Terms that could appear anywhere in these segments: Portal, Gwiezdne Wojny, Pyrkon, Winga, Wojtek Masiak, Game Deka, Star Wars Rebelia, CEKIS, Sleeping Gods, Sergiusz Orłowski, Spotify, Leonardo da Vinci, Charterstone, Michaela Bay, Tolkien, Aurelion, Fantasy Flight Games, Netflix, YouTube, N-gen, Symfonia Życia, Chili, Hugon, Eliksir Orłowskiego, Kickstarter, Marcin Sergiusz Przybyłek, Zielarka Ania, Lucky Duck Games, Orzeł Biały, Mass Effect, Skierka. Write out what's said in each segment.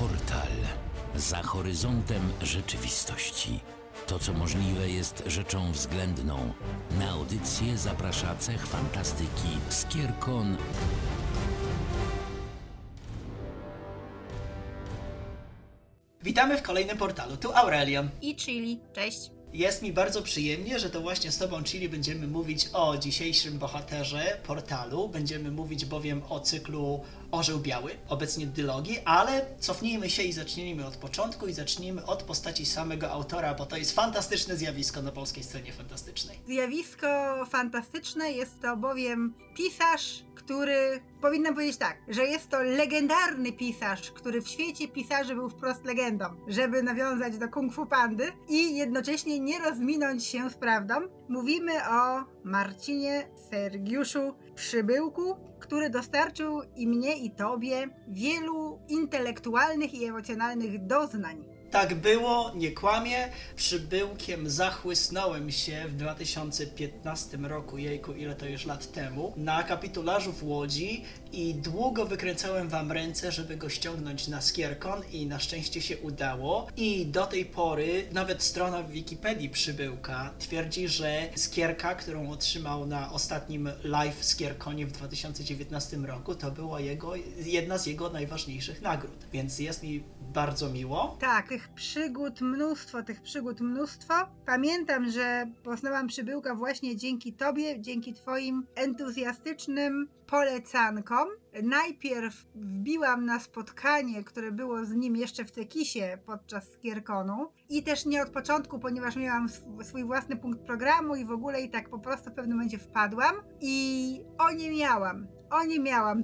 Portal. Za horyzontem rzeczywistości. To, co możliwe, jest rzeczą względną. Na audycję zaprasza cech fantastyki Skierkon. Witamy w kolejnym portalu. Tu Aurelion. I Chili. Cześć. Jest mi bardzo przyjemnie, że to właśnie z Tobą, Chili, będziemy mówić o dzisiejszym bohaterze portalu. Będziemy mówić bowiem o cyklu Orzeł Biały, obecnie dylogii, ale cofnijmy się i zacznijmy od początku i zacznijmy od postaci samego autora, bo to jest fantastyczne zjawisko na polskiej scenie fantastycznej. Zjawisko fantastyczne jest to bowiem pisarz, który, powinnam powiedzieć tak, że jest to legendarny pisarz, który w świecie pisarzy był wprost legendą, żeby nawiązać do Kung Fu Pandy i jednocześnie nie rozminąć się z prawdą. Mówimy o Marcinie Sergiuszu Przybyłku, który dostarczył i mnie, i tobie wielu intelektualnych i emocjonalnych doznań. Tak było, nie kłamie. Przybyłkiem zachłysnąłem się w 2015 roku, jejku, ile to już lat temu, na kapitularzu w Łodzi i długo wykręcałem wam ręce, żeby go ściągnąć na Skierkon i na szczęście się udało. I do tej pory nawet strona w Wikipedii Przybyłka twierdzi, że Skierka, którą otrzymał na ostatnim live Skierkonie w 2019 roku, to była jedna z jego najważniejszych nagród, więc jest mi bardzo miło. Tak, tych przygód mnóstwo. Pamiętam, że poznałam Przybyłka właśnie dzięki tobie, dzięki twoim entuzjastycznym polecankom. Najpierw wbiłam na spotkanie, które było z nim jeszcze w CEKISie podczas Skierkonu i też nie od początku, ponieważ miałam swój własny punkt programu i w ogóle i tak po prostu w pewnym momencie wpadłam i o nie miałam.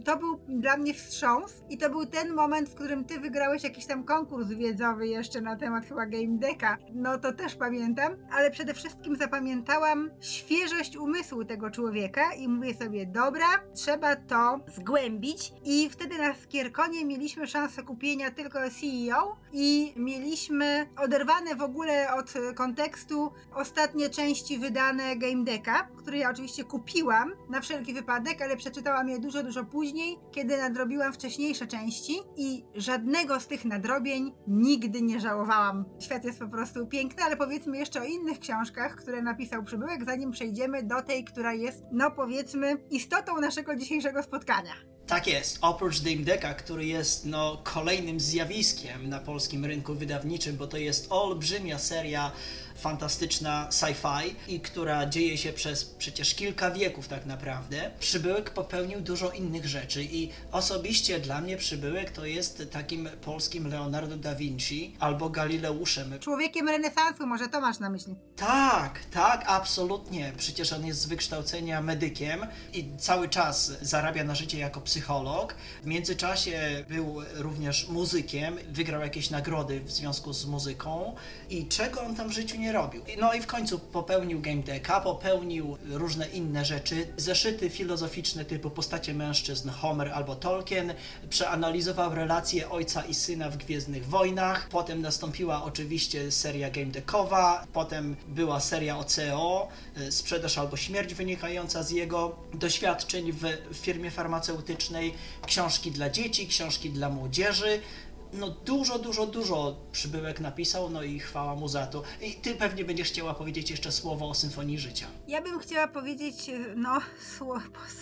To był dla mnie wstrząs i to był ten moment, w którym ty wygrałeś jakiś tam konkurs wiedzowy jeszcze na temat chyba Game Deka. No to też pamiętam, ale przede wszystkim zapamiętałam świeżość umysłu tego człowieka i mówię sobie, dobra, trzeba to zgłębić i wtedy na Skierkonie mieliśmy szansę kupienia tylko CEO i mieliśmy oderwane w ogóle od kontekstu ostatnie części wydane Game Deka, które ja oczywiście kupiłam na wszelki wypadek, ale przeczytałam je dużo później, kiedy nadrobiłam wcześniejsze części i żadnego z tych nadrobień nigdy nie żałowałam. Świat jest po prostu piękny, ale powiedzmy jeszcze o innych książkach, które napisał Przybyłek, zanim przejdziemy do tej, która jest, no powiedzmy, istotą naszego dzisiejszego spotkania. Tak jest. Oprócz Game Deka, który jest kolejnym zjawiskiem na polskim rynku wydawniczym, bo to jest olbrzymia seria fantastyczna sci-fi i która dzieje się przez przecież kilka wieków tak naprawdę. Przybyłek popełnił dużo innych rzeczy i osobiście dla mnie Przybyłek to jest takim polskim Leonardo da Vinci albo Galileuszem. Człowiekiem renesansu, może to masz na myśli? Tak, absolutnie. Przecież on jest z wykształcenia medykiem i cały czas zarabia na życie jako psycholog. W międzyczasie był również muzykiem, wygrał jakieś nagrody w związku z muzyką i czego on tam w życiu nie robił. No i w końcu popełnił Game Deka, popełnił różne inne rzeczy, zeszyty filozoficzne typu postacie mężczyzn Homer albo Tolkien, przeanalizował relacje ojca i syna w Gwiezdnych Wojnach, potem nastąpiła oczywiście seria Game Dekowa, potem była seria o CEO, sprzedaż albo śmierć wynikająca z jego doświadczeń w firmie farmaceutycznej, książki dla dzieci, książki dla młodzieży. Dużo Przybyłek napisał, i chwała mu za to. I ty pewnie będziesz chciała powiedzieć jeszcze słowo o Symfonii Życia. Ja bym chciała powiedzieć,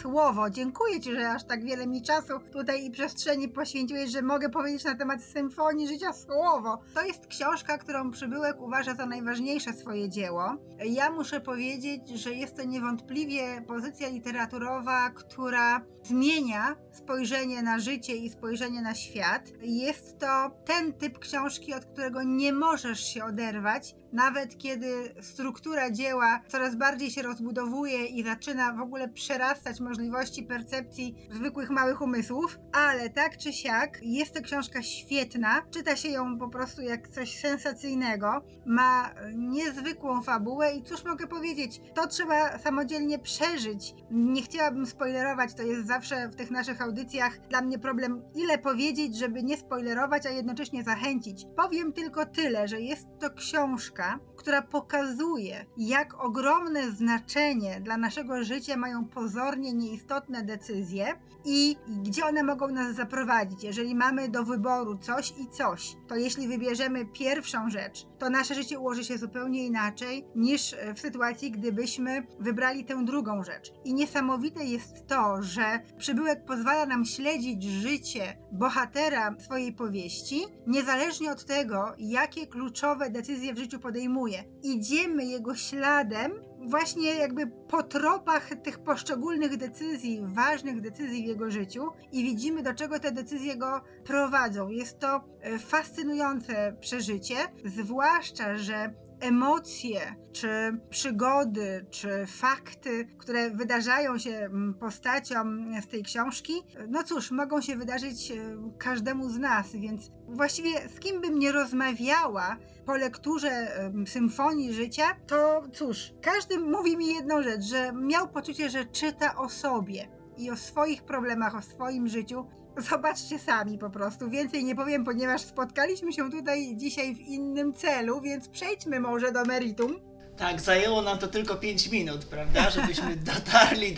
słowo. Dziękuję ci, że aż tak wiele mi czasu tutaj i przestrzeni poświęciłeś, że mogę powiedzieć na temat Symfonii Życia słowo. To jest książka, którą Przybyłek uważa za najważniejsze swoje dzieło. Ja muszę powiedzieć, że jest to niewątpliwie pozycja literaturowa, która zmienia spojrzenie na życie i spojrzenie na świat. Jest to ten typ książki, od którego nie możesz się oderwać, nawet kiedy struktura dzieła coraz bardziej się rozbudowuje i zaczyna w ogóle przerastać możliwości percepcji zwykłych małych umysłów, ale tak czy siak jest to książka świetna, czyta się ją po prostu jak coś sensacyjnego, ma niezwykłą fabułę i cóż mogę powiedzieć, to trzeba samodzielnie przeżyć. Nie chciałabym spoilerować, to jest zawsze w tych naszych audycjach dla mnie problem, ile powiedzieć, żeby nie spoilerować, zmotywować, a jednocześnie zachęcić. Powiem tylko tyle, że jest to książka, która pokazuje, jak ogromne znaczenie dla naszego życia mają pozornie nieistotne decyzje i gdzie one mogą nas zaprowadzić. Jeżeli mamy do wyboru coś i coś, to jeśli wybierzemy pierwszą rzecz, to nasze życie ułoży się zupełnie inaczej niż w sytuacji, gdybyśmy wybrali tę drugą rzecz. I niesamowite jest to, że Przybyłek pozwala nam śledzić życie bohatera swojej powieści, niezależnie od tego, jakie kluczowe decyzje w życiu podejmuje. Idziemy jego śladem, właśnie jakby po tropach tych poszczególnych decyzji, ważnych decyzji w jego życiu i widzimy, do czego te decyzje go prowadzą. Jest to fascynujące przeżycie, zwłaszcza, że emocje, czy przygody, czy fakty, które wydarzają się postaciom z tej książki, no cóż, mogą się wydarzyć każdemu z nas, więc właściwie z kim bym nie rozmawiała po lekturze Symfonii Życia, to cóż, każdy mówi mi jedną rzecz, że miał poczucie, że czyta o sobie i o swoich problemach, o swoim życiu. Zobaczcie sami po prostu, więcej nie powiem, ponieważ spotkaliśmy się tutaj dzisiaj w innym celu, więc przejdźmy może do meritum. Tak, zajęło nam to tylko 5 minut, prawda, żebyśmy dotarli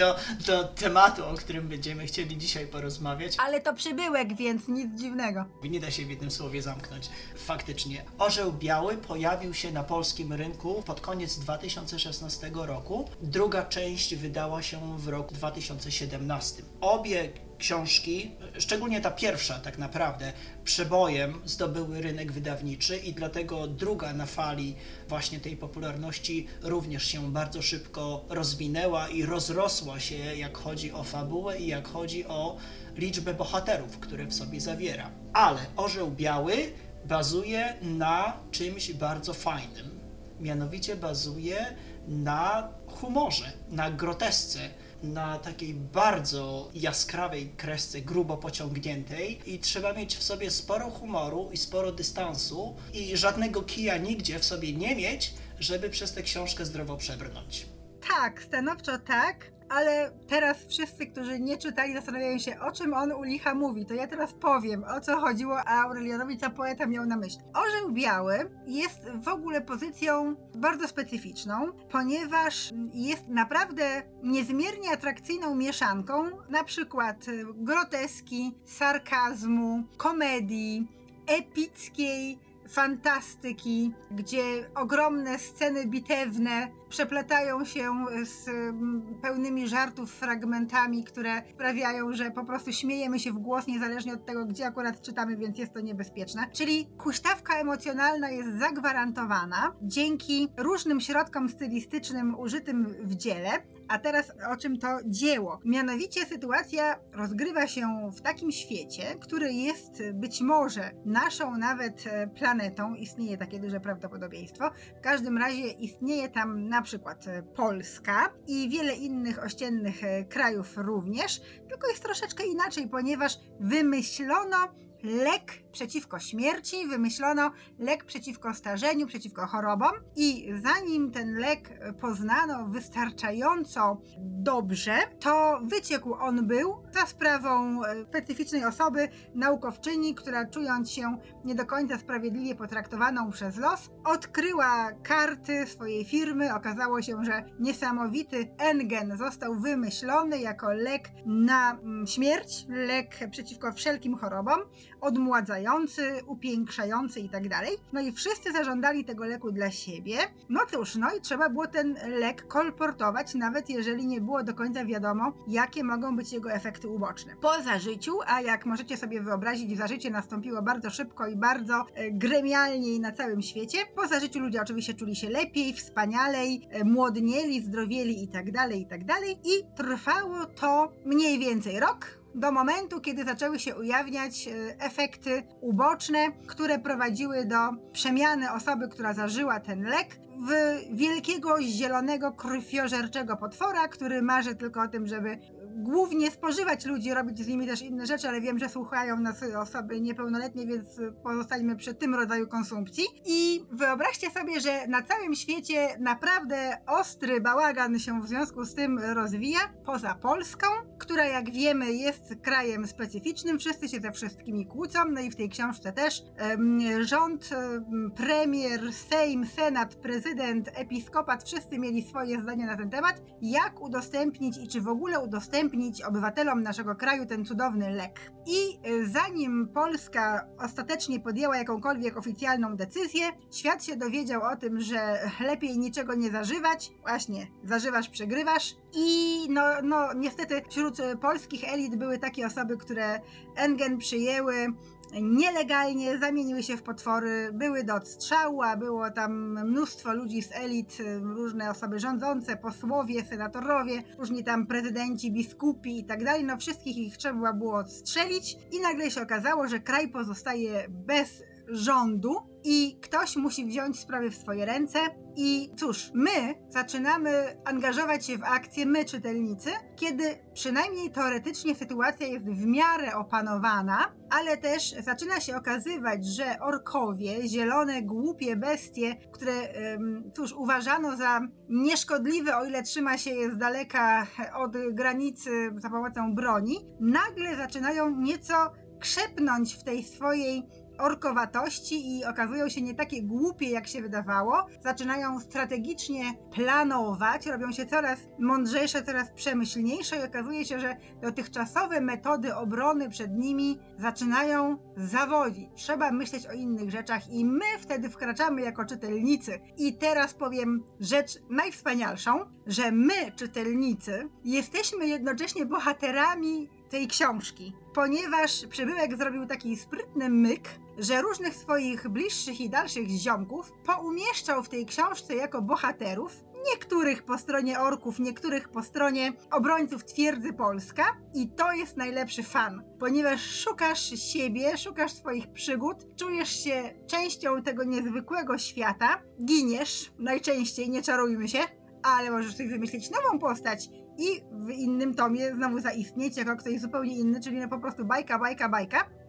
do tematu, o którym będziemy chcieli dzisiaj porozmawiać. Ale to Przybyłek, więc nic dziwnego. Nie da się w jednym słowie zamknąć. Faktycznie. Orzeł Biały pojawił się na polskim rynku pod koniec 2016 roku. Druga część wydała się w roku 2017. Obie książki, szczególnie ta pierwsza tak naprawdę, przebojem zdobyły rynek wydawniczy i dlatego druga na fali właśnie tej popularności również się bardzo szybko rozwinęła i rozrosła się, jak chodzi o fabułę i jak chodzi o liczbę bohaterów, które w sobie zawiera. Ale Orzeł Biały bazuje na czymś bardzo fajnym, mianowicie bazuje na humorze, na grotesce, na takiej bardzo jaskrawej kresce, grubo pociągniętej i trzeba mieć w sobie sporo humoru i sporo dystansu i żadnego kija nigdzie w sobie nie mieć, żeby przez tę książkę zdrowo przebrnąć. Tak, stanowczo tak, ale teraz wszyscy, którzy nie czytali, zastanawiają się, o czym on u licha mówi. To ja teraz powiem, o co chodziło Aurelionowi, co poeta miał na myśli. Orzeł Biały jest w ogóle pozycją bardzo specyficzną, ponieważ jest naprawdę niezmiernie atrakcyjną mieszanką, na przykład groteski, sarkazmu, komedii, epickiej fantastyki, gdzie ogromne sceny bitewne przeplatają się z pełnymi żartów fragmentami, które sprawiają, że po prostu śmiejemy się w głos niezależnie od tego, gdzie akurat czytamy, więc jest to niebezpieczne. Czyli huśtawka emocjonalna jest zagwarantowana dzięki różnym środkom stylistycznym użytym w dziele. A teraz o czym to dzieło? Mianowicie sytuacja rozgrywa się w takim świecie, który jest być może naszą nawet planetą. Istnieje takie duże prawdopodobieństwo. W każdym razie istnieje tam na przykład Polska i wiele innych ościennych krajów również, tylko jest troszeczkę inaczej, ponieważ wymyślono lek przeciwko śmierci, wymyślono lek przeciwko starzeniu, przeciwko chorobom i zanim ten lek poznano wystarczająco dobrze, to wyciekł on był za sprawą specyficznej osoby, naukowczyni, która czując się nie do końca sprawiedliwie potraktowaną przez los, odkryła karty swojej firmy. Okazało się, że niesamowity N-gen został wymyślony jako lek na śmierć, lek przeciwko wszelkim chorobom, odmładzający, upiększający i tak dalej. No i wszyscy zażądali tego leku dla siebie. No cóż, no i trzeba było ten lek kolportować, nawet jeżeli nie było do końca wiadomo, jakie mogą być jego efekty uboczne. Po zażyciu, a jak możecie sobie wyobrazić, zażycie nastąpiło bardzo szybko i bardzo gremialnie na całym świecie. Po zażyciu ludzie oczywiście czuli się lepiej, wspanialej, młodnieli, zdrowieli i tak dalej, i tak dalej. I trwało to mniej więcej rok, do momentu, kiedy zaczęły się ujawniać efekty uboczne, które prowadziły do przemiany osoby, która zażyła ten lek, w wielkiego, zielonego, krwiożerczego potwora, który marzy tylko o tym, żeby głównie spożywać ludzi, robić z nimi też inne rzeczy, ale wiem, że słuchają nas osoby niepełnoletnie, więc pozostańmy przy tym rodzaju konsumpcji. I wyobraźcie sobie, że na całym świecie naprawdę ostry bałagan się w związku z tym rozwija, poza Polską. która, jak wiemy, jest krajem specyficznym, wszyscy się ze wszystkimi kłócą, no i w tej książce też rząd, premier, sejm, senat, prezydent, episkopat, wszyscy mieli swoje zdanie na ten temat, jak udostępnić i czy w ogóle udostępnić obywatelom naszego kraju ten cudowny lek. I zanim Polska ostatecznie podjęła jakąkolwiek oficjalną decyzję, świat się dowiedział o tym, że lepiej niczego nie zażywać, właśnie, zażywasz, przegrywasz. I no niestety wśród polskich elit były takie osoby, które N-gen przyjęły nielegalnie, zamieniły się w potwory, były do odstrzału, a było tam mnóstwo ludzi z elit, różne osoby rządzące, posłowie, senatorowie, różni tam prezydenci, biskupi i tak dalej, no wszystkich ich trzeba było odstrzelić i nagle się okazało, że kraj pozostaje bez rządu i ktoś musi wziąć sprawy w swoje ręce i cóż, my zaczynamy angażować się w akcję, my czytelnicy, kiedy przynajmniej teoretycznie sytuacja jest w miarę opanowana, ale też zaczyna się okazywać, że orkowie, zielone, głupie bestie, które cóż, uważano za nieszkodliwe, o ile trzyma się je z daleka od granicy za pomocą broni, nagle zaczynają nieco krzepnąć w tej swojej orkowatości i okazują się nie takie głupie, jak się wydawało. Zaczynają strategicznie planować, robią się coraz mądrzejsze, coraz przemyślniejsze i okazuje się, że dotychczasowe metody obrony przed nimi zaczynają zawodzić. Trzeba myśleć o innych rzeczach i my wtedy wkraczamy jako czytelnicy. I teraz powiem rzecz najwspanialszą, że my, czytelnicy, jesteśmy jednocześnie bohaterami tej książki, ponieważ Przybyłek zrobił taki sprytny myk, że różnych swoich bliższych i dalszych ziomków poumieszczał w tej książce jako bohaterów, niektórych po stronie orków, niektórych po stronie obrońców twierdzy Polska i to jest najlepszy fan, ponieważ szukasz siebie, szukasz swoich przygód, czujesz się częścią tego niezwykłego świata, giniesz najczęściej, nie czarujmy się, ale możesz sobie wymyślić nową postać i w innym tomie znowu zaistnieć jako ktoś zupełnie inny, czyli no po prostu bajka.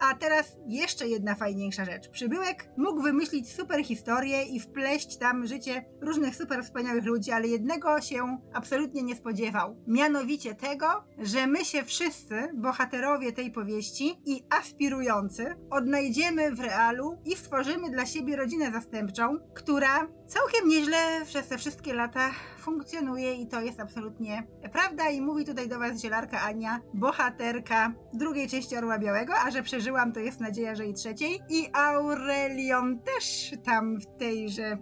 A teraz jeszcze jedna fajniejsza rzecz. Przybyłek mógł wymyślić super historię i wpleść tam życie różnych super wspaniałych ludzi, ale jednego się absolutnie nie spodziewał. Mianowicie tego, że my się wszyscy, bohaterowie tej powieści i aspirujący, odnajdziemy w realu i stworzymy dla siebie rodzinę zastępczą, która całkiem nieźle przez te wszystkie lata funkcjonuje i to jest absolutnie prawda i mówi tutaj do was zielarka Ania, bohaterka drugiej części Orła Białego, a że przeżyłam, to jest nadzieja, że i trzeciej. I Aurelion też tam w tejże...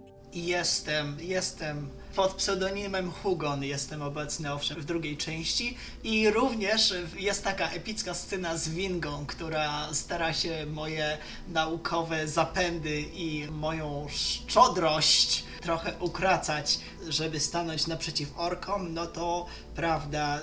Jestem pod pseudonimem Hugon, jestem obecny owszem w drugiej części i również jest taka epicka scena z Wingą, która stara się moje naukowe zapędy i moją szczodrość trochę ukracać, żeby stanąć naprzeciw orkom, no to prawda,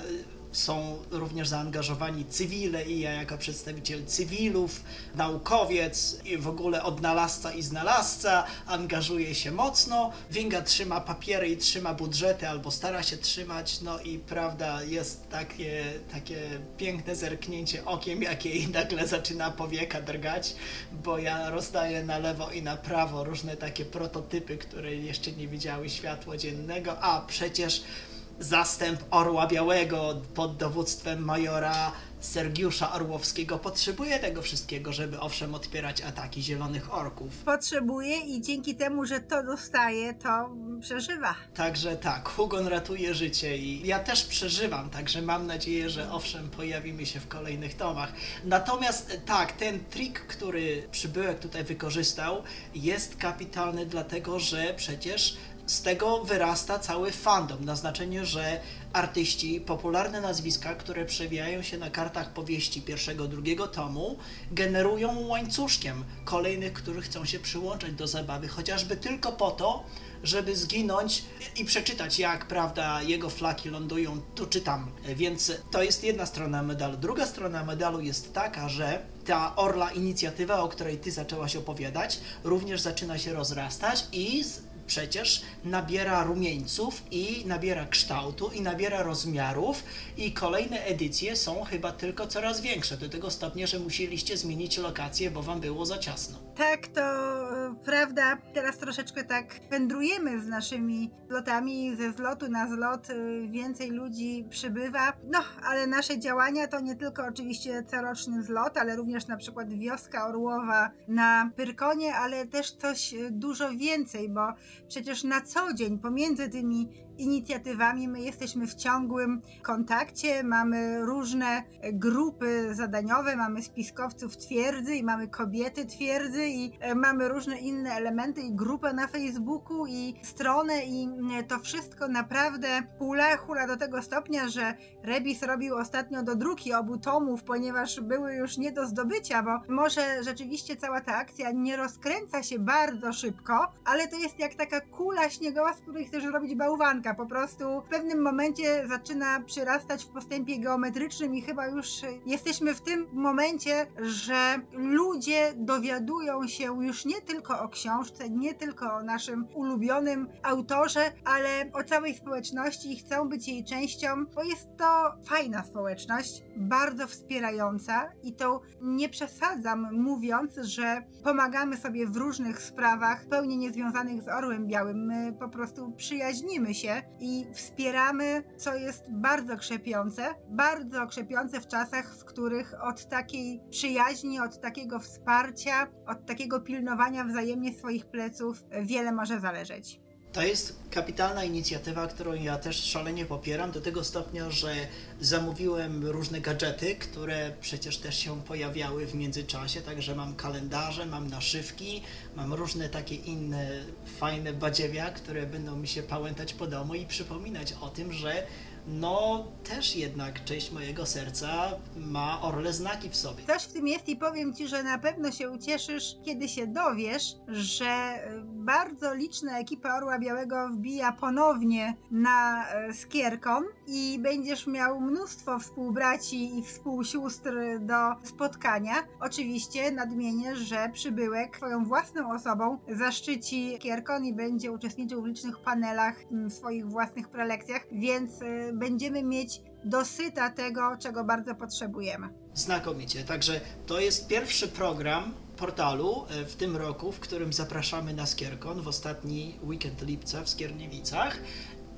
są również zaangażowani cywile i ja jako przedstawiciel cywilów, naukowiec i w ogóle odnalazca i znalazca angażuje się mocno. Winga trzyma papiery i trzyma budżety albo stara się trzymać, no i prawda, jest takie piękne zerknięcie okiem, jakie jej nagle zaczyna powieka drgać, bo ja rozdaję na lewo i na prawo różne takie prototypy, które jeszcze nie widziały światła dziennego, a przecież zastęp Orła Białego pod dowództwem majora Sergiusza Orłowskiego potrzebuje tego wszystkiego, żeby owszem odpierać ataki zielonych orków. Potrzebuje i dzięki temu, że to dostaje, to przeżywa. Także tak, Hugon ratuje życie i ja też przeżywam, także mam nadzieję, że owszem pojawimy się w kolejnych tomach. Natomiast tak, ten trik, który Przybyłek tutaj wykorzystał, jest kapitalny dlatego, że przecież z tego wyrasta cały fandom, na znaczeniu, że artyści, popularne nazwiska, które przewijają się na kartach powieści pierwszego, drugiego tomu, generują łańcuszkiem kolejnych, którzy chcą się przyłączyć do zabawy, chociażby tylko po to, żeby zginąć i przeczytać, jak, prawda, jego flaki lądują tu czy tam. Więc to jest jedna strona medalu. Druga strona medalu jest taka, że ta orla inicjatywa, o której ty zaczęłaś opowiadać, również zaczyna się rozrastać i przecież nabiera rumieńców i nabiera kształtu i nabiera rozmiarów i kolejne edycje są chyba tylko coraz większe, do tego stopnia, że musieliście zmienić lokację, bo wam było za ciasno. Tak, to prawda. Teraz troszeczkę tak wędrujemy z naszymi lotami, ze zlotu na zlot więcej ludzi przybywa, no ale nasze działania to nie tylko oczywiście coroczny zlot, ale również na przykład wioska orłowa na Pyrkonie, ale też coś dużo więcej, bo przecież na co dzień pomiędzy tymi inicjatywami my jesteśmy w ciągłym kontakcie, mamy różne grupy zadaniowe, mamy spiskowców twierdzy i mamy kobiety twierdzy i mamy różne inne elementy i grupę na Facebooku i stronę i to wszystko naprawdę hula do tego stopnia, że Rebis robił ostatnio dodruki obu tomów, ponieważ były już nie do zdobycia, bo może rzeczywiście cała ta akcja nie rozkręca się bardzo szybko, ale to jest jak taka kula śniegowa, z której chcesz robić bałwanka. Po prostu w pewnym momencie zaczyna przyrastać w postępie geometrycznym i chyba już jesteśmy w tym momencie, że ludzie dowiadują się już nie tylko o książce, nie tylko o naszym ulubionym autorze, ale o całej społeczności i chcą być jej częścią, bo jest to fajna społeczność, bardzo wspierająca i to nie przesadzam mówiąc, że pomagamy sobie w różnych sprawach zupełnie niezwiązanych z Orłem Białym. My po prostu przyjaźnimy się i wspieramy, co jest bardzo krzepiące w czasach, w których od takiej przyjaźni, od takiego wsparcia, od takiego pilnowania wzajemnie swoich pleców wiele może zależeć. To jest kapitalna inicjatywa, którą ja też szalenie popieram, do tego stopnia, że zamówiłem różne gadżety, które przecież też się pojawiały w międzyczasie, także mam kalendarze, mam naszywki, mam różne takie inne fajne badziewia, które będą mi się pałętać po domu i przypominać o tym, że no też jednak część mojego serca ma orle znaki w sobie. Coś w tym jest i powiem Ci, że na pewno się ucieszysz, kiedy się dowiesz, że bardzo liczna ekipa Orła Białego wbija ponownie na Skierkon i będziesz miał mnóstwo współbraci i współsióstr do spotkania. Oczywiście nadmienię, że Przybyłek swoją własną osobą zaszczyci Skierkon i będzie uczestniczył w licznych panelach, w swoich własnych prelekcjach, więc będziemy mieć dosyta tego, czego bardzo potrzebujemy. Znakomicie. Także to jest pierwszy program portalu w tym roku, w którym zapraszamy na Skierkon w ostatni weekend lipca w Skierniewicach.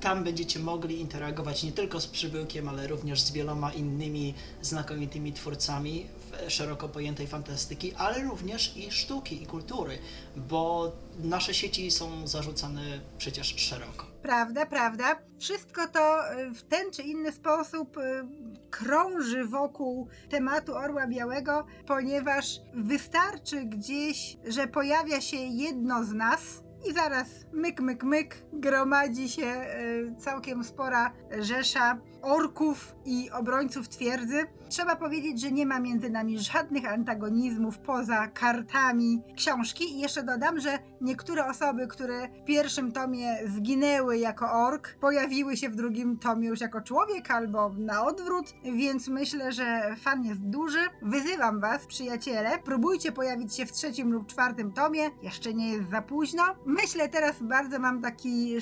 Tam będziecie mogli interagować nie tylko z Przybyłkiem, ale również z wieloma innymi znakomitymi twórcami szeroko pojętej fantastyki, ale również i sztuki i kultury, bo nasze sieci są zarzucane przecież szeroko. Prawda. Wszystko to w ten czy inny sposób krąży wokół tematu Orła Białego, ponieważ wystarczy gdzieś, że pojawia się jedno z nas i zaraz myk, gromadzi się całkiem spora rzesza orków i obrońców twierdzy. Trzeba powiedzieć, że nie ma między nami żadnych antagonizmów poza kartami książki i jeszcze dodam, że niektóre osoby, które w pierwszym tomie zginęły jako ork, pojawiły się w drugim tomie już jako człowiek albo na odwrót, więc myślę, że fan jest duży. Wyzywam was, przyjaciele, próbujcie pojawić się w trzecim lub czwartym tomie, jeszcze nie jest za późno. Myślę teraz, bardzo mam taki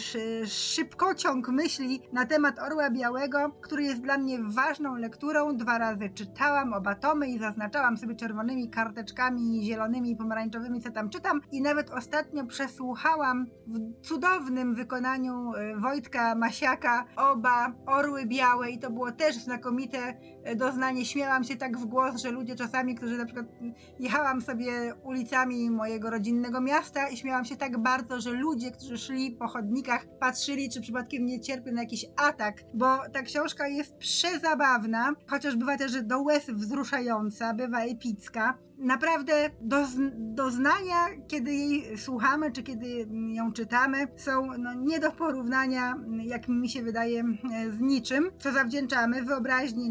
szybkociąg myśli na temat Orła Białego, który jest dla mnie ważną lekturą. 2 razy czytałam oba tomy i zaznaczałam sobie czerwonymi karteczkami, zielonymi i pomarańczowymi, co tam czytam. I nawet ostatnio przesłuchałam w cudownym wykonaniu Wojtka Masiaka oba Orły Białe i to było też znakomite doznanie. Śmiałam się tak w głos, że ludzie czasami, którzy na przykład jechałam sobie ulicami mojego rodzinnego miasta i śmiałam się tak bardzo, że ludzie, którzy szli po chodnikach, patrzyli, czy przypadkiem nie cierpią na jakiś atak, bo ta książka jest przezabawna, chociaż bywa też do łez wzruszająca, bywa epicka. Naprawdę doznania, kiedy jej słuchamy, czy kiedy ją czytamy, są nie do porównania, jak mi się wydaje, z niczym, co zawdzięczamy wyobraźni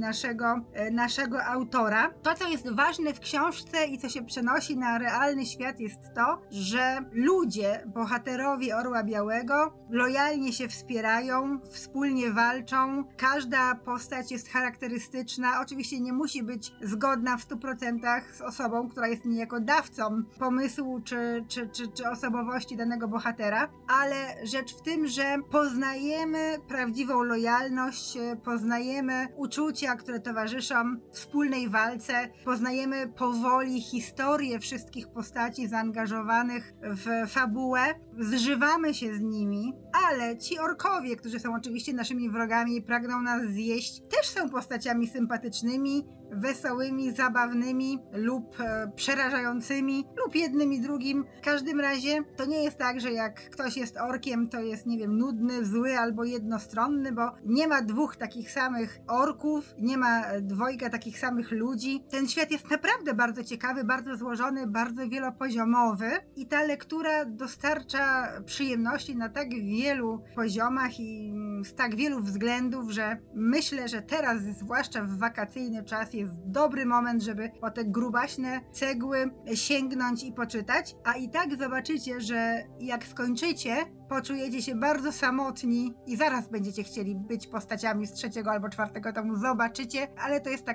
naszego autora. To, co jest ważne w książce i co się przenosi na realny świat, jest to, że ludzie, bohaterowie Orła Białego, lojalnie się wspierają, wspólnie walczą, każda postać jest charakterystyczna, oczywiście nie musi być zgodna w 100% z osobą, osobą, która jest niejako dawcą pomysłu czy osobowości danego bohatera, ale rzecz w tym, że poznajemy prawdziwą lojalność, poznajemy uczucia, które towarzyszą wspólnej walce, poznajemy powoli historię wszystkich postaci zaangażowanych w fabułę, zżywamy się z nimi, ale ci orkowie, którzy są oczywiście naszymi wrogami i pragną nas zjeść, też są postaciami sympatycznymi, wesołymi, zabawnymi lub przerażającymi lub jednym i drugim. W każdym razie to nie jest tak, że jak ktoś jest orkiem, to jest, nie wiem, nudny, zły albo jednostronny, bo nie ma dwóch takich samych orków, nie ma dwojga takich samych ludzi. Ten świat jest naprawdę bardzo ciekawy, bardzo złożony, bardzo wielopoziomowy i ta lektura dostarcza przyjemności na tak wielu poziomach i z tak wielu względów, że myślę, że teraz, zwłaszcza w wakacyjny czas, jest dobry moment, żeby po te grubaśne cegły sięgnąć i poczytać, a i tak zobaczycie, że jak skończycie, poczujecie się bardzo samotni i zaraz będziecie chcieli być postaciami z 3. albo 4 tomu, zobaczycie, ale to jest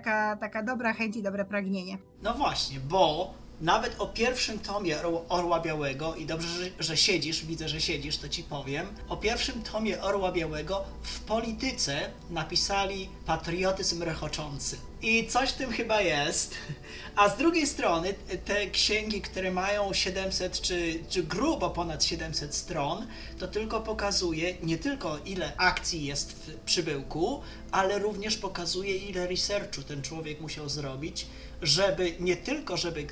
taka dobra chęć i dobre pragnienie. No właśnie, bo nawet o pierwszym tomie Orła Białego, i dobrze, że siedzisz, widzę, że siedzisz, to ci powiem, o pierwszym tomie Orła Białego w polityce napisali patriotyzm rechoczący. I coś w tym chyba jest. A z drugiej strony te księgi, które mają 700 czy grubo ponad 700 stron, to tylko pokazuje nie tylko ile akcji jest w Przybyłku, ale również pokazuje ile researchu ten człowiek musiał zrobić, żeby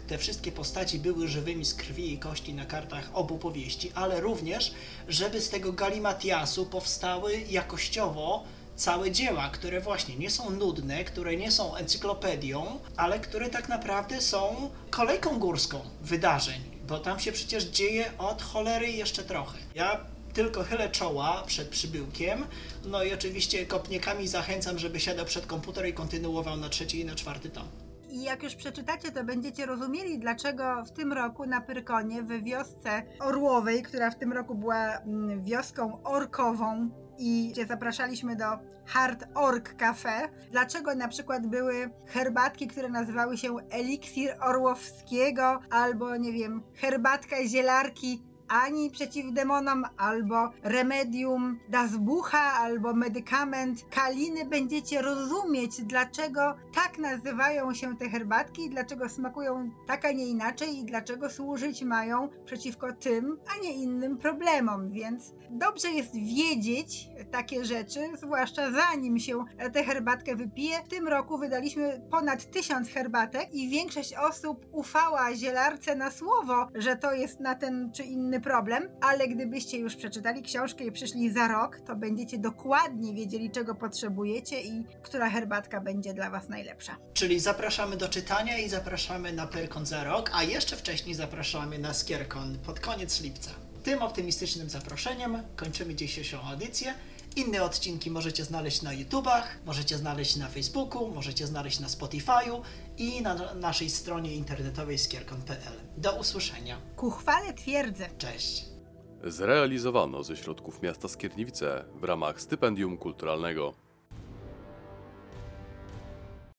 te wszystkie postaci były żywymi z krwi i kości na kartach obu powieści, ale również, żeby z tego galimatiasu powstały jakościowo całe dzieła, które właśnie nie są nudne, które nie są encyklopedią, ale które tak naprawdę są kolejką górską wydarzeń, bo tam się przecież dzieje od cholery jeszcze trochę. Ja tylko chylę czoła przed Przybyłkiem, no i oczywiście kopniekami zachęcam, żeby siadał przed komputer i kontynuował na 3. i na 4 tom. I jak już przeczytacie, to będziecie rozumieli, dlaczego w tym roku na Pyrkonie, w wiosce Orłowej, która w tym roku była wioską orkową, i gdzie zapraszaliśmy do Hard Ork Café, dlaczego na przykład były herbatki, które nazywały się Eliksir Orłowskiego, albo nie wiem, herbatka Zielarki Ani przeciw demonom, albo remedium Dasbucha, albo medykament Kaliny. Będziecie rozumieć, dlaczego tak nazywają się te herbatki, dlaczego smakują tak, a nie inaczej i dlaczego służyć mają przeciwko tym, a nie innym problemom. Więc dobrze jest wiedzieć takie rzeczy, zwłaszcza zanim się tę herbatkę wypije. W tym roku wydaliśmy ponad 1000 herbatek i większość osób ufała zielarce na słowo, że to jest na ten czy inny problem, ale gdybyście już przeczytali książkę i przyszli za rok, to będziecie dokładnie wiedzieli, czego potrzebujecie i która herbatka będzie dla was najlepsza. Czyli zapraszamy do czytania i zapraszamy na Pyrkon za rok, a jeszcze wcześniej zapraszamy na Skierkon pod koniec lipca. Tym optymistycznym zaproszeniem kończymy dzisiejszą audycję. Inne odcinki możecie znaleźć na YouTubach, możecie znaleźć na Facebooku, możecie znaleźć na Spotify'u i na naszej stronie internetowej skierkon.pl. Do usłyszenia. Ku chwale twierdzę. Cześć. Zrealizowano ze środków miasta Skierniewice w ramach stypendium kulturalnego.